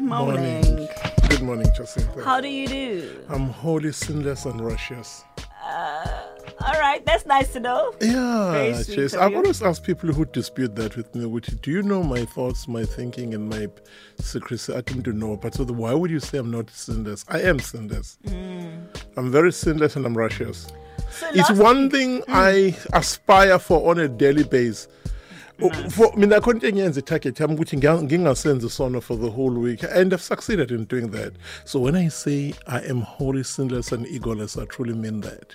Morning. Morning. Good morning, Jacinta. How do you do? I'm wholly sinless and righteous. All right, that's nice to know. Yeah, cheers. I've always asked people who dispute that with me, which do you know my thoughts, my thinking, and my secrecy? I don't know. But so why would you say I'm not sinless? I am sinless. Mm. I'm very sinless and I'm righteous. So it's one thing I aspire for on a daily basis. For me, I continue in the target. I'm going to send the sauna for the whole week, and I've succeeded in doing that. So when I say I am holy, sinless, and egoless, I truly mean that.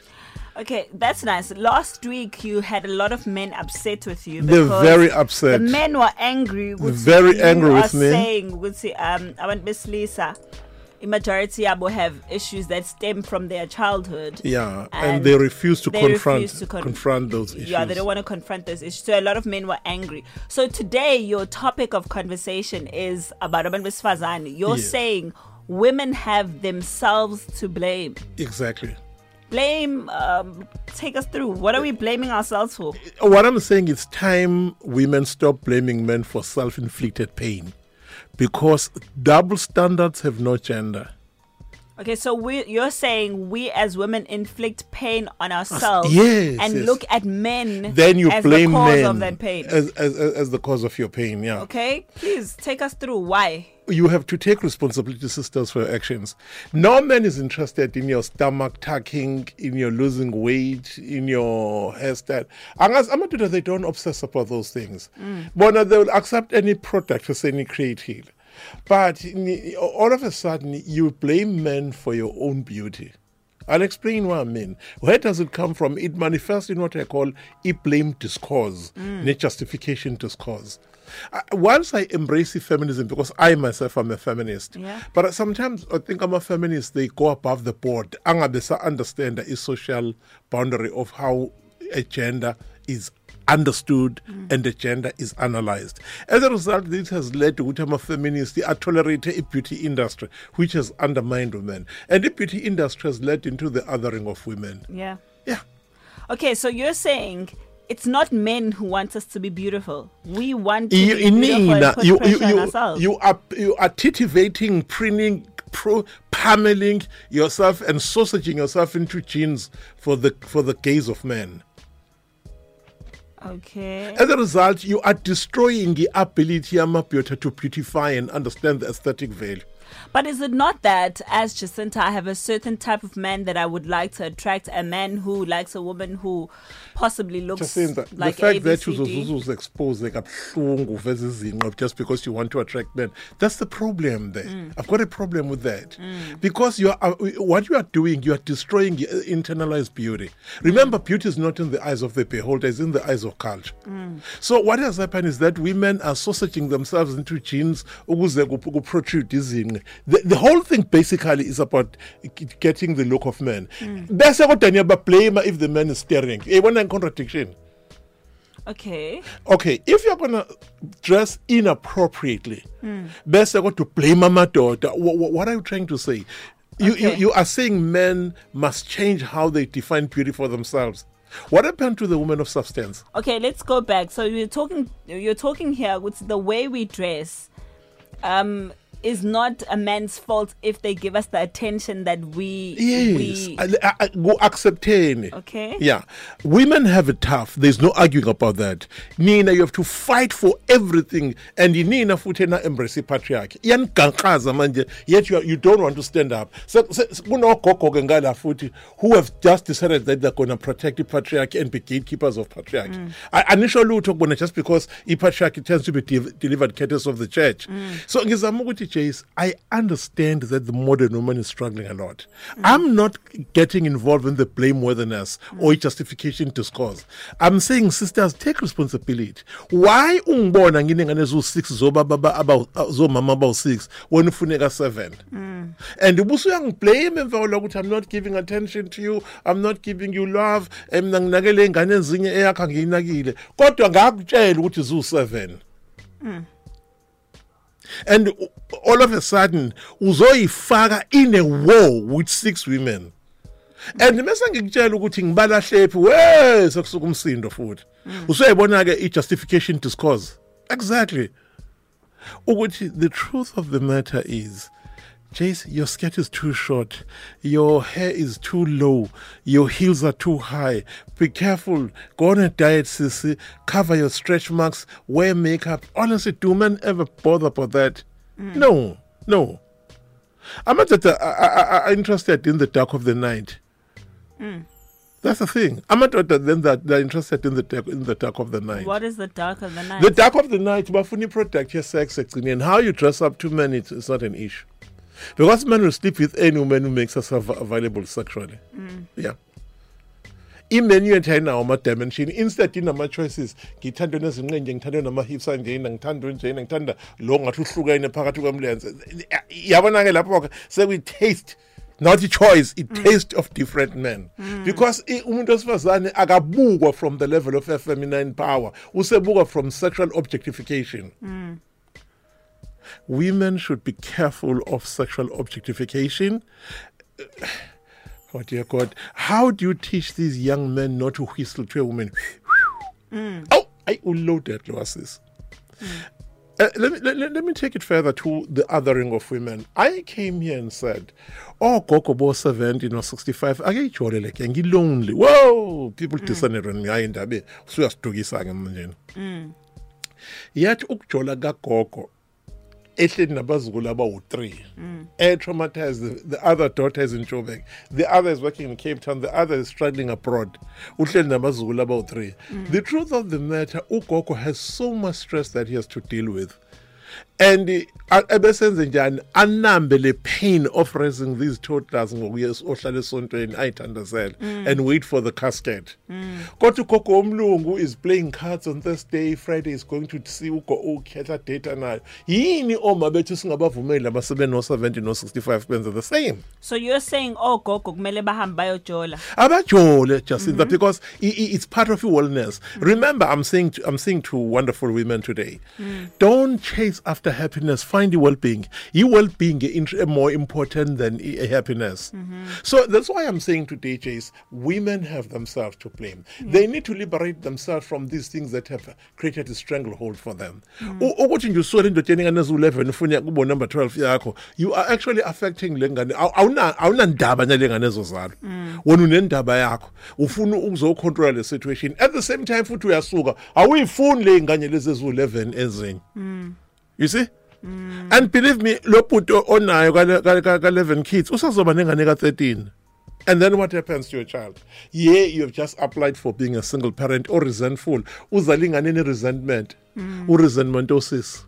Okay, that's nice. Last week you had a lot of men upset with you. They're very upset. The men were angry. Very angry with me. Saying, I want Miss Lisa. The majority of them have issues that stem from their childhood. Yeah, and they refuse to confront those issues. Yeah, they don't want to confront those issues. So a lot of men were angry. So today, your topic of conversation is about Ndabenhle. You're saying women have themselves to blame. Exactly. Blame, take us through. What are we blaming ourselves for? What I'm saying is time women stop blaming men for self-inflicted pain. Because double standards have no gender. Okay, so you're saying we as women inflict pain on ourselves yes. Look at men then you as blame the cause men of that pain. As the cause of your pain, yeah. Okay, please take us through why. You have to take responsibility, sisters, for your actions. No man is interested in your stomach tucking, in your losing weight, in your hairstyle. I'm not sure they don't obsess about those things. But they will accept any product as any creative. But all of a sudden, you blame men for your own beauty. I'll explain what I mean. Where does it come from? It manifests in what I call a blame discourse, a justification discourse. Once I embrace feminism, because I myself am a feminist, but sometimes I think I'm a feminist, they go above the board. I understand the social boundary of how a gender is understood and the gender is analyzed. As a result, this has led to I'm a feminist, I tolerate a beauty industry, which has undermined women. And the beauty industry has led into the othering of women. Yeah. Yeah. Okay, so you're saying it's not men who want us to be beautiful. We want to be beautiful and put pressure on ourselves. You are titivating, printing, pummeling yourself and sausaging yourself into jeans for the gaze of men. Okay. As a result, you are destroying the ability of Mapyota to beautify and understand the aesthetic value. But is it not that, as Jacinta, I have a certain type of man that I would like to attract, a man who likes a woman who possibly looks Jacinta, like ABC? The fact that you was exposed like just because you want to attract men, that's the problem there. I've got a problem with that. Because what you are doing, you are destroying your internalized beauty. Remember, beauty is not in the eyes of the beholder, it's in the eyes of culture. So what has happened is that women are sausaging themselves into jeans, the whole thing basically is about getting the look of men. That's what I blame if the man is staring. It won't be contradiction. Okay. If you're gonna dress inappropriately, best I got to blame my daughter. What are you trying to say? You are saying men must change how they define beauty for themselves. What happened to the woman of substance? Okay, let's go back. So you're talking here with the way we dress. Is not a man's fault if they give us the attention that we accept. Okay. Yeah. Women have it tough. There's no arguing about that. Nina, you have to fight for everything. And Nina futena embrace patriarchy. Yan kankaza manje. Yet you don't want to stand up. So who have just decided that they're going to protect the patriarchy and be gatekeepers of patriarchy. I initially talk about it just because the patriarchy tends to be delivered caters of the church. So I understand that the modern woman is struggling a lot. I'm not getting involved in the blameworthiness or justification discourse. I'm saying, sisters, take responsibility. Why ungbona nginenganezo 6 zobaba about zomama about 6 when ufuneka 7? And ubuso yangiblame emva lokuthi I'm not giving attention to you, I'm not giving you love, mina nginakele ingane ezinye eyakha nginakile. Kodwa ngakutshela ukuthi zu 7. And all of a sudden, uzoyifaka in a war with 6 women. And mesangikutshela ukuthi ngibalahlaphi we sokusuka umsindo futhi. Usoyibona ke I justification discourse. Exactly. Ukuthi, the truth of the matter is, Jace, your skirt is too short, your hair is too low, your heels are too high. Be careful, go on a diet, sissy, cover your stretch marks, wear makeup. Honestly, do men ever bother about that? Mm. No. I'm not that I interested in the dark of the night. Mm. That's the thing. I'm not that they're interested in the dark of the night. What is the dark of the night? The dark of the night, bafuni, protect your sex, and how you dress up to men, it's not an issue. Because men will sleep with any woman who makes herself available sexually. Mm. Yeah. In menu and China, my dimension, instead, in my choices, Gitandonas and Tandanama hips and Jane and Tandon Jane and Tanda, long at Sugar in a Paratugam lands. Yavananga, so we taste, not a choice, it taste of different men. Mm. Because Umundos was an agabuga from the level of feminine power, Usabuga from sexual objectification. Mm. Women should be careful of sexual objectification. Oh dear God, how do you teach these young men not to whistle to a woman? Mm. Oh, I will load that, Loasis. Let me take it further to the othering of women. I came here and said, oh, Kokobo 70, 65, I get you lonely. Whoa, people discern it on me. I ain't a bit. So I stood this again. Yet, Ukchola Gakoko. Three. I traumatized the other daughter is in Joburg. The other is working in Cape Town. The other is struggling abroad. The truth of the matter, Ukoko has so much stress that he has to deal with. And ever since then, the pain of raising these toddlers and wait for the casket. Kotu Koko Omlungu is playing cards on Thursday, Friday is going to see Uko Oketa Data now. Yini Oma betusing above Umela Masabe no 70 no 65 pence are the same. So you're saying oh Koko Melebaham Bayo Chola. Abachola Jacinta, because it's part of your wellness. Remember, I'm saying to wonderful women today, don't chase after happiness, find your well-being. Your well-being is more important than happiness. So that's why I'm saying to DJs, women have themselves to blame. They need to liberate themselves from these things that have created a stranglehold for them. You are actually affecting control the situation. At the same time, you see? Mm. And believe me, Loputo Ona, you got 11 kids, Usazobanenga got 13. And then what happens to your child? Yeah, you have just applied for being a single parent or resentful. Uzalinga any resentment. Resentmentosis.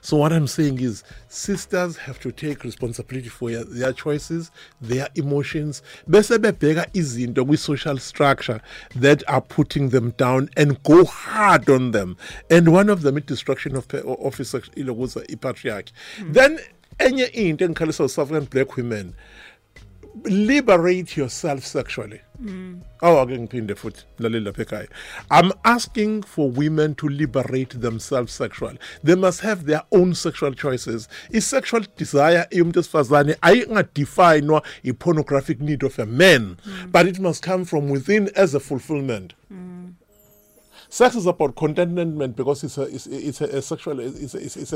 So what I'm saying is, sisters have to take responsibility for their choices, their emotions. Besebebheka izinto kwi-social structure that are putting them down and go hard on them. And one of them is destruction of patriarchy. Then enye into engikhalisa uSouth African black women, liberate yourself sexually. I'm asking for women to liberate themselves sexually. They must have their own sexual choices. Is sexual desire I define a pornographic need of a man, but it must come from within as a fulfillment. Sex is about contentment because it's a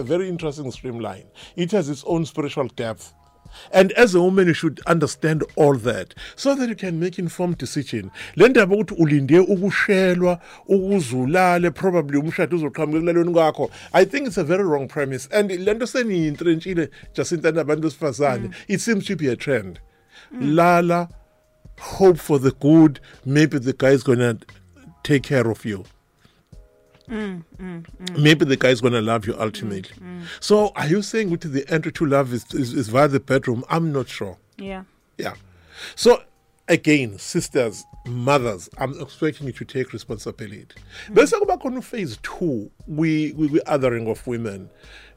very interesting streamline. It has its own spiritual depth. And as a woman, you should understand all that so that you can make informed decision. Lenda about ulinde ubushelwa ubuzulale probably umshado uzoqhamukelela ngakho. I think it's a very wrong premise. And lento seniyintrentsile Jacinta nabantu sifazane. It seems to be a trend. Lala, hope for the good. Maybe the guy is gonna take care of you. Maybe the guy is going to love you ultimately. So are you saying with the entry to love is via the bedroom? I'm not sure. Yeah. So again, sisters, mothers, I'm expecting you to take responsibility. Let's talk about phase two, we othering of women.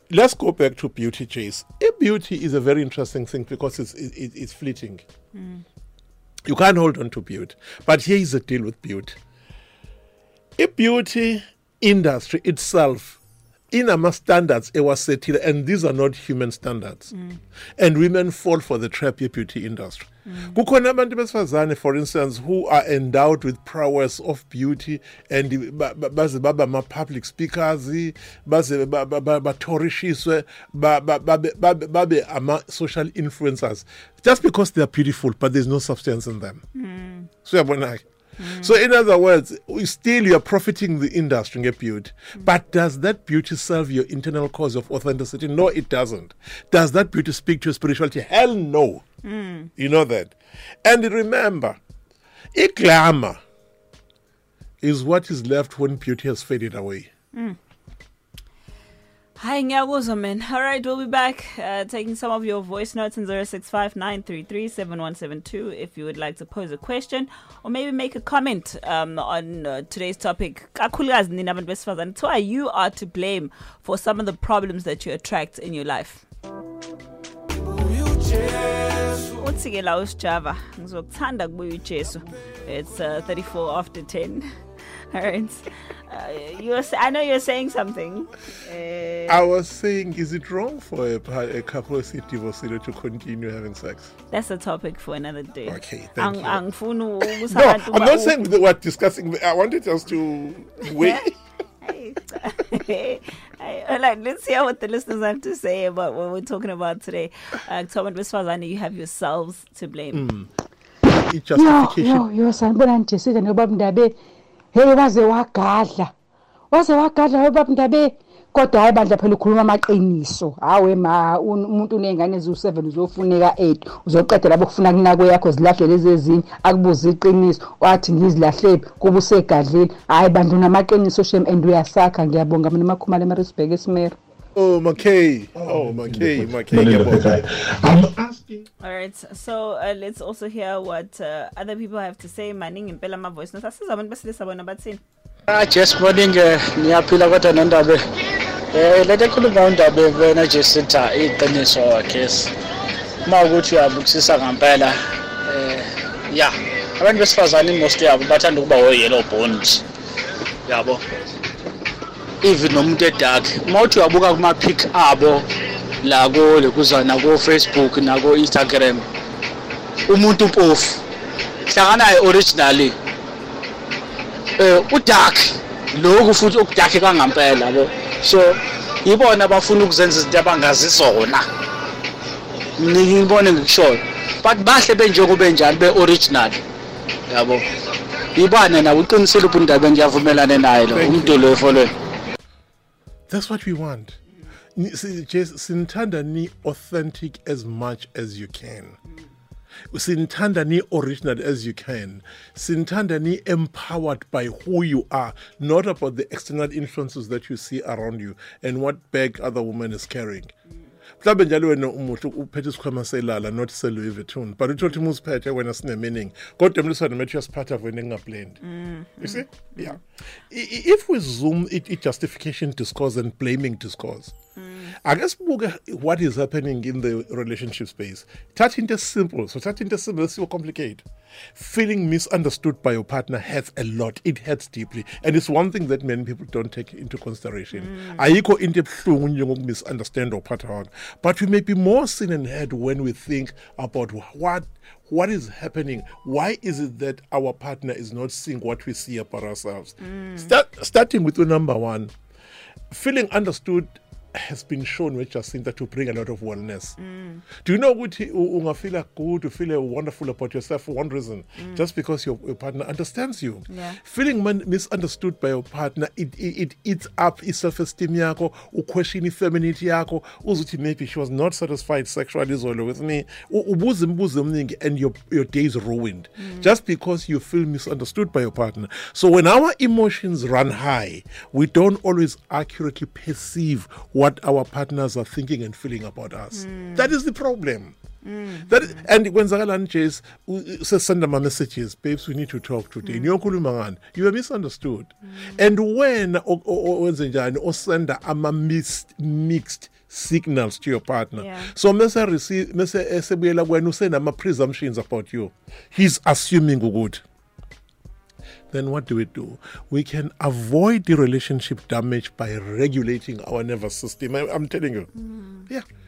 Let's go back to beauty, Chase. Beauty is a very interesting thing because it's fleeting. You can't hold on to beauty. But here is the deal with beauty. Beauty industry itself, in our standards, it was set here, and these are not human standards. And women fall for the trap beauty industry. Kukhona abantu besifazane, for instance, who are endowed with prowess of beauty and baze baba ma public speakers, baze ba tourishiswe, babe ama social influencers, just because they are beautiful, but there's no substance in them. So in other words, still you are profiting the industry and get beauty. But does that beauty serve your internal cause of authenticity? No, it doesn't. Does that beauty speak to your spirituality? Hell no. You know that. And remember, glamour is what is left when beauty has faded away. Hi, Nyagozo, man. All right, we'll be back taking some of your voice notes in 065-933-7172 if you would like to pose a question or maybe make a comment on today's topic. Why you are to blame for some of the problems that you attract in your life. It's 34 after 10. All right. I know you're saying something. I was saying, is it wrong for a couple of divorced to continue having sex? That's a topic for another day. Okay, thank you. No, I'm not saying that we're discussing. I wanted us to wait. All right, let's hear what the listeners have to say about what we're talking about today. Thomas Biswazani, you have yourselves to blame. It's justification. Hey, waze wakadla ubaba Ndabe kodwa ayibandla phela ukhuluma amaqiniso hawe ma umuntu unengane ezu7 uzofuneka 8 uzoqedela bokufuna kunakwe yakho zilahlele ezezinye akubuza iqiniso wathi ngizilahle kuba usegadlile hayi bandla namaqiniso shem and uyasakha ngiyabonga mina makhumala eMaritzburg eSmera. I'm asking. All right, so let's also hear what other people have to say. Manning and Bella, my voice. No, that's someone best this about Nabatsin. Just morning, Niapila, what an end of it. Let a cool round up with energy center, 8 minutes or case. More good to have books and Bella. Yeah, I went as far as I mostly have but I know about yellow bones. Yeah, even on the dark, most of my pick up Lago, Nago, Facebook, Nago, Instagram. Umuntu off Sarana originally. Utak, Logo food of Takang and Pella. So, you born about Funuk Zenz Dabangas is all now. Nigin born in short, but Basta Benjo Benja be original. You born and I would consider Punta Benja for Melanin Idol. That's what we want. Sintanda ni authentic as much as you can. Sintanda ni original as you can. Sintanda ni empowered by who you are, not about the external influences that you see around you and what bag other woman is carrying. But it meaning. You see? Yeah. If we zoom it justification discourse and blaming discourse, I guess what is happening in the relationship space. Touching the simple. So touching the simple is so complicated. Feeling misunderstood by your partner hurts a lot. It hurts deeply. And it's one thing that many people don't take into consideration. Misunderstand your partner. But we may be more seen and heard when we think about what is happening. Why is it that our partner is not seeing what we see about ourselves? Starting with the number one, feeling understood has been shown with Jacinta to bring a lot of wellness. Do you know what you feel good, you feel wonderful about yourself for one reason, just because your partner understands you. Feeling misunderstood by your partner, it eats up his self-esteem, you question his femininity, maybe she was not satisfied sexually with me, and your day is ruined, just because you feel misunderstood by your partner. So when our emotions run high, we don't always accurately perceive what our partners are thinking and feeling about us. That is the problem. And when Zagalan says, send them my messages, babes, we need to talk today. You are misunderstood. And when send mixed signals to your partner. So Mr. Sebuela, when you send them presumptions about you, he's assuming good. Then what do we do? We can avoid the relationship damage by regulating our nervous system. I'm telling you.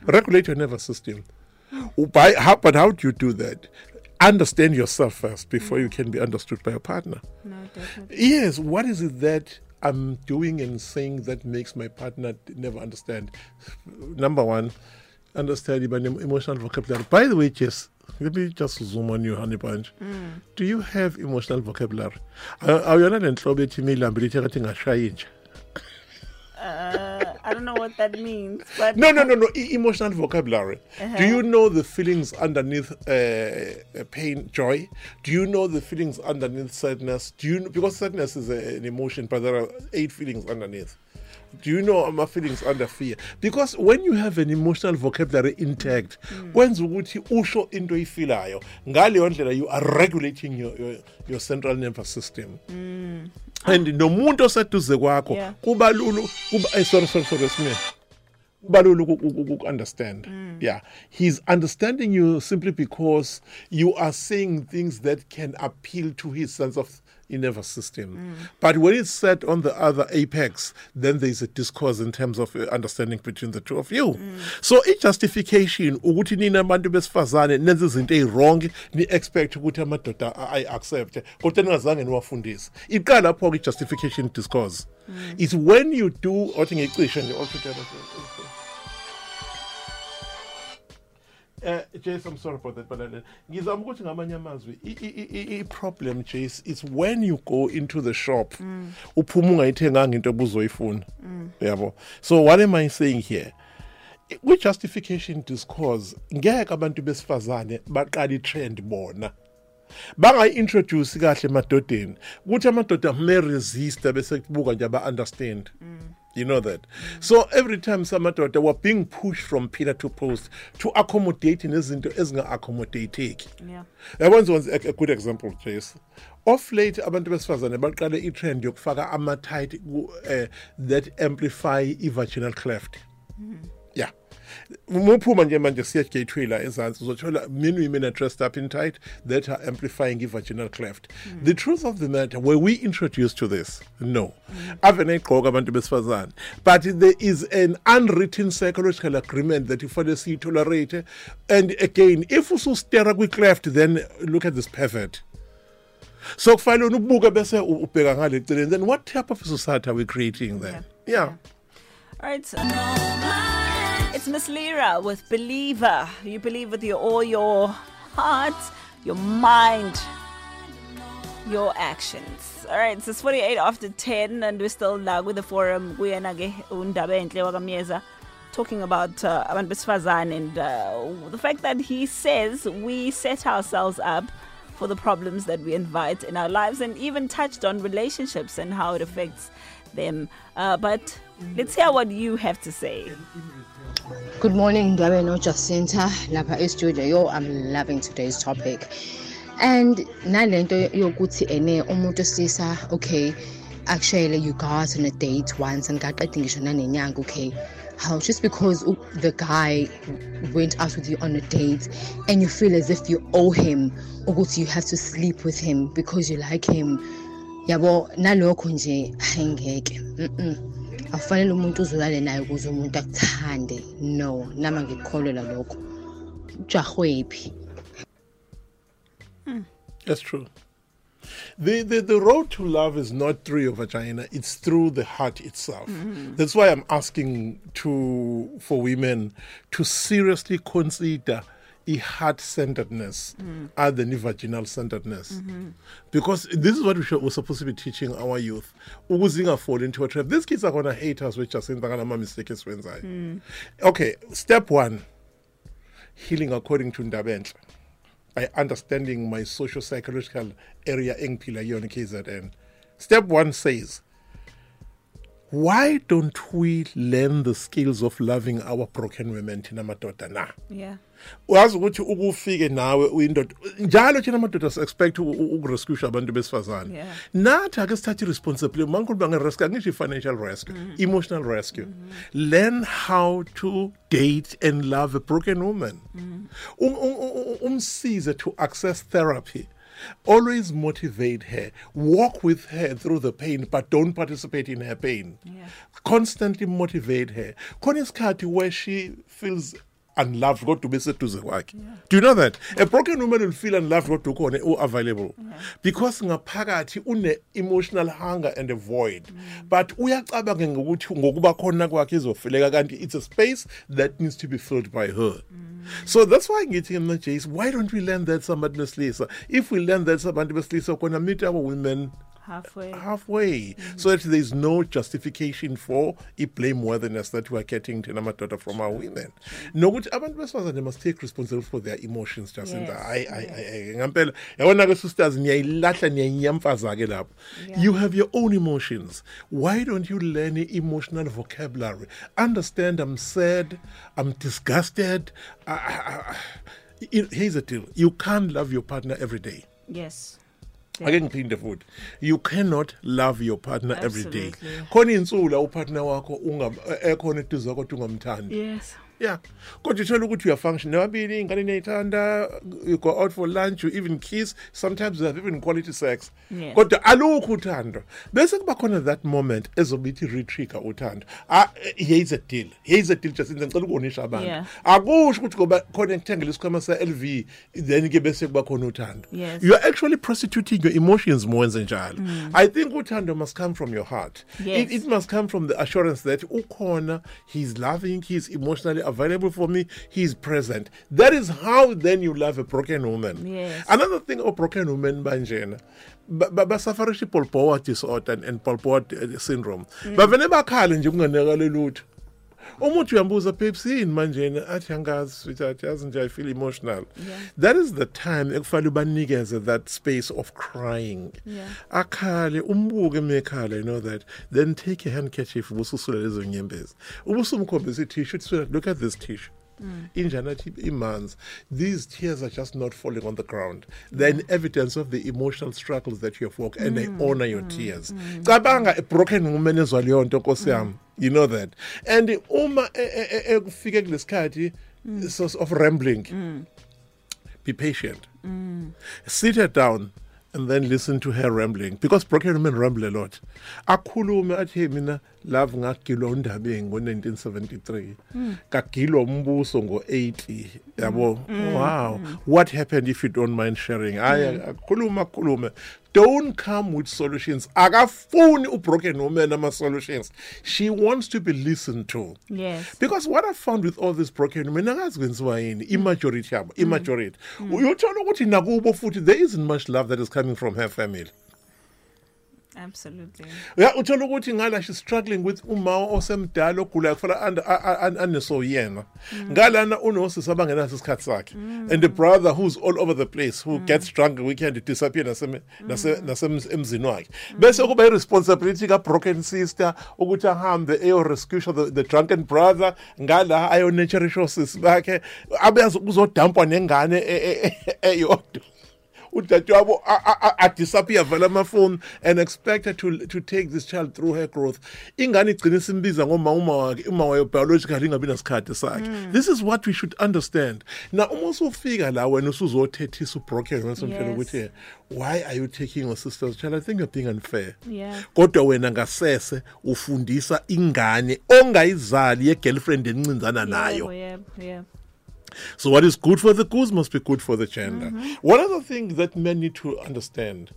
Regulate your nervous system. But how do you do that? understand yourself first before you can be understood by your partner. No, definitely. Yes, what is it that I'm doing and saying that makes my partner never understand? Number one, understand by emotional vocabulary. By the way, Jess, let me just zoom on you, honey bunch. Do you have emotional vocabulary? Are you not entrusted to me? I don't know what that means. But no. Emotional vocabulary. Do you know the feelings underneath pain, joy? Do you know the feelings underneath sadness? Do you know, because sadness is an emotion, but there are 8 feelings underneath. Do you know my feelings under fear? Because when you have an emotional vocabulary intact, when you are regulating your central nervous system. And no mundo said to the wako, understand. Yeah. He's understanding you simply because you are saying things that can appeal to his sense of nervous system. But when it's set on the other apex, then there's a discourse in terms of understanding between the two of you. So it's justification ukuthi nina abantu besifazane nenze izinto ezirong ni expect ukuthi amadoda I accept kodwa ningazange niwafundise. Iqala lapho ke justification discourse. It's when you do othing ecisha nje Jace, I'm sorry for that, but the problem, Jace, is when you go into the shop, so what am I saying here? With justification discourse, I introduce Matodin, which Matodin may resist the understand. You know that. So every time somebody they were being pushed from pillar to post to accommodating isn't accommodating. Yeah. That one's a good example, Chase. Off late abantu besifazane baqale itrend yokufaka amatite that amplify vaginal cleft. Yeah. Many women are dressed up in tight that are amplifying the vaginal cleft. The truth of the matter, were we introduced to this? No. But there is an unwritten psychological agreement that you fantasy tolerate. And again, if you stare at the cleft, then look at this pervert. So then what type of society are we creating then? Yeah. All right. So. It's Miss Lira with Believer. You believe with all your heart, your mind, your actions. All right, so it's 48 after 10 and we're still live with the forum. We are Ndabe Myeza talking about abantu besifazane and the fact that he says we set ourselves up for the problems that we invite in our lives, and even touched on relationships and how it affects them. But let's hear what you have to say. Good morning, Ndabenhle, Jacinta, Lapa Studio. I'm loving today's topic. And nalento yokuthi ene umuntu sisa, okay, actually you got on a date once and got ngisho nanenyanga, okay. How just because the guy went out with you on a date and you feel as if you owe him ukuthi you have to sleep with him because you like him. Yabo nalokho nje angeke. Afanele umuntu uzolala naye ukuze umuntu akuthande. No, nami ngikholelwa lokho. Jahwephi. That's true. The road to love is not through your vagina, it's through the heart itself. That's why I'm asking for women to seriously consider heart-centeredness other than vaginal-centeredness. Because this is what we're supposed to be teaching our youth. Uzinga fall into a trap. These kids are going to hate us, which are saying they're going to make mistakes when they. Okay, step one, healing according to Ndabenhle, by understanding my socio-psychological area in Pilayon KZN. Step one says, why don't we learn the skills of loving our broken women in amadoda na? Yeah. Wazi ukuthi ukufike nawe uyindoda njalo thina amadoda as expect ukurescue abantu besifazane. Nathi ake sithathe responsibility mangikhulu bange risk ngisho financial risk, emotional rescue. Learn how to date and love a broken woman. Umsize to access therapy. Always motivate her. Walk with her through the pain, but don't participate in her pain. Constantly motivate her. Koniskati where she feels unloved go to be said to the work. Do you know that? A broken woman will feel unloved go to go on or available. Because ngaphakathi une emotional hunger and a void. But uyacabanga ngokuthi ngokuba khona kwakhe izofileka kanti it's a space that needs to be filled by her. So that's why ngithi mina Jace, why don't we learn that somebody must listen? If we learn that somebody must listen, we're going to meet our women halfway, so that there is no justification for a blameworthiness that we are getting from our women. No, which they must take responsibility for their emotions. Just in that, you have your own emotions. Why don't you learn emotional vocabulary? Understand, I'm sad, I'm disgusted. Here's the deal: you can't love your partner every day. Yes. I can clean the food. You cannot love your partner every day. Yes. Yeah. Because you tell you to your function. You go out for lunch, you even kiss. Sometimes you have even quality sex. Yes. But that moment is a bit retrigger. Here's a deal. Just in the Shaban. I go to connect English, come and say LV, then you get basic back on Utand. You're actually prostituting your emotions more than child. I think Utando must come from your heart. Yes. It must come from the assurance that Ukona, he's loving, he's emotionally available for me, he's present. That is how then you love a broken woman. Yes. Another thing of broken women, Banjana, but suffering from Pol Pot disorder and Pol Pot syndrome. But whenever Carlin, you're going to loot. Umuthi uyambuza Pepsi in manjena athi angazi ukuthi yazi nje I feel emotional. That is the time ekufanele ubanikeze that space of crying. Akhale umbuke mekhale, you know that. Then take a handkerchief ubususula lezo nyembezi. Ubusumkhombisa i-tissue, so look at this tissue. These tears are just not falling on the ground. They're an evidence of the emotional struggles that you have walked, and they honor your tears. Cabanga, a broken woman is Walion Tokosiam. You know that. And the Oma Figeliskati source of rambling. Be patient. Sit her down and then listen to her rambling. Because broken women ramble a lot. Akulume at him love ngakilo Ndabe ngo 1973. Kakilo mbuso ngo 80. Wow. What happened, if you don't mind sharing? Akuluma. Don't come with solutions. Agafuni ubroken woman ama solutions. She wants to be listened to. Yes. Because what I found with all these broken women, immaturity. You tell what in Nagubo foot, there isn't much love that is coming from her family. Absolutely. Yeah, Utologutingala, she's struggling with Umao or some dialogue and so yen. Galana unos is among us Katsak. And the brother who's all over the place, who gets drunk, we can't disappear Nasem Mzinoi. Basically, by responsibility, a broken sister, Uguta harm the AO rescue the drunken brother, Ngala, I own nature resources back. Abas Uzo Tampa Nengane. I disappear via my phone and expect her to take this child through her growth. This is what we should understand. Now, almost figure out when broken. Why are you taking your sister's child? I think you're being unfair. Yeah. Kodwa wena ngasese ufundisa ingane ongayizali yegirlfriend encinzana nayo. Yeah. So what is good for the goose must be good for the gender. One other thing that men need to understand,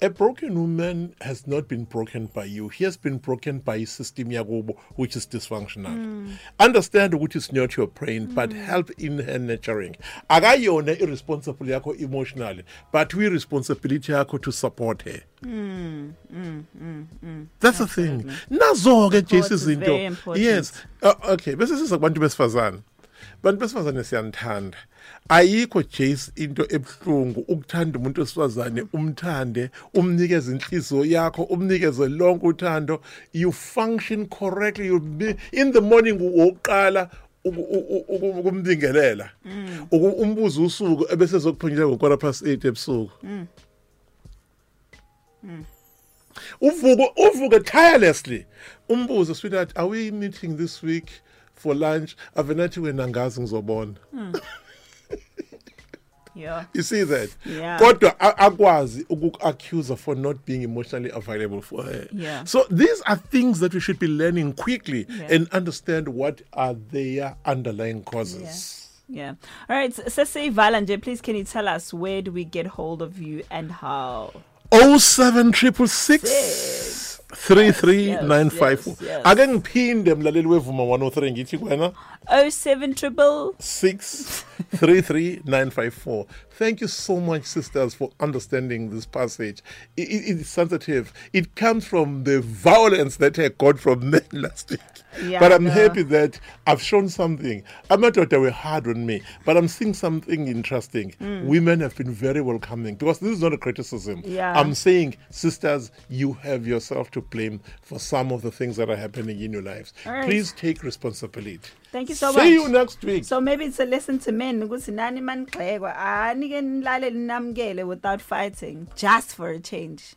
a broken woman has not been broken by you. He has been broken by a system, which is dysfunctional. Understand which is not your brain, but help in her nurturing. Agayona irresponsible yako emotionally, but we responsibility yako to support her. That's the thing. Nazoge Jesus into. Yes. Okay. This is one to best fazan. But best was an Asian ayikho Jace into ebuhlungu ukuthanda umuntu osifazane umthande umnikeze inhliziyo yakho umnikeze lonke uthando. You function correctly, you'll be in the morning uqala ukumdingelela umbuza usuku ebese zokuphunyela ngokora past 8 ebusuku uvuke tirelessly umbuzo, sweetheart, are we meeting this week for lunch? Avenati wenangazi ngizobona. Yeah. You see that? Yeah. Kodwa akwazi uku-accuse her for not being emotionally available for her. Yeah. So these are things that we should be learning quickly and understand what are their underlying causes. Yeah. All right. Sese Valanje, please can you tell us where do we get hold of you and how? 07666 33954. I can pin them laleli wevuma 103 ngithi kwena 07666 33954. Thank you so much, sisters, for understanding this passage. It is sensitive. It comes from the violence that I got from men last week. Yeah, but I'm happy that I've shown something. I'm not that they were hard on me, but I'm seeing something interesting. Women have been very welcoming, because this is not a criticism. Yeah. I'm saying, sisters, you have yourself to blame for some of the things that are happening in your lives. Right. Please take responsibility. Thank you so much. See you next week. So maybe it's a lesson to men. Without fighting, just for a change.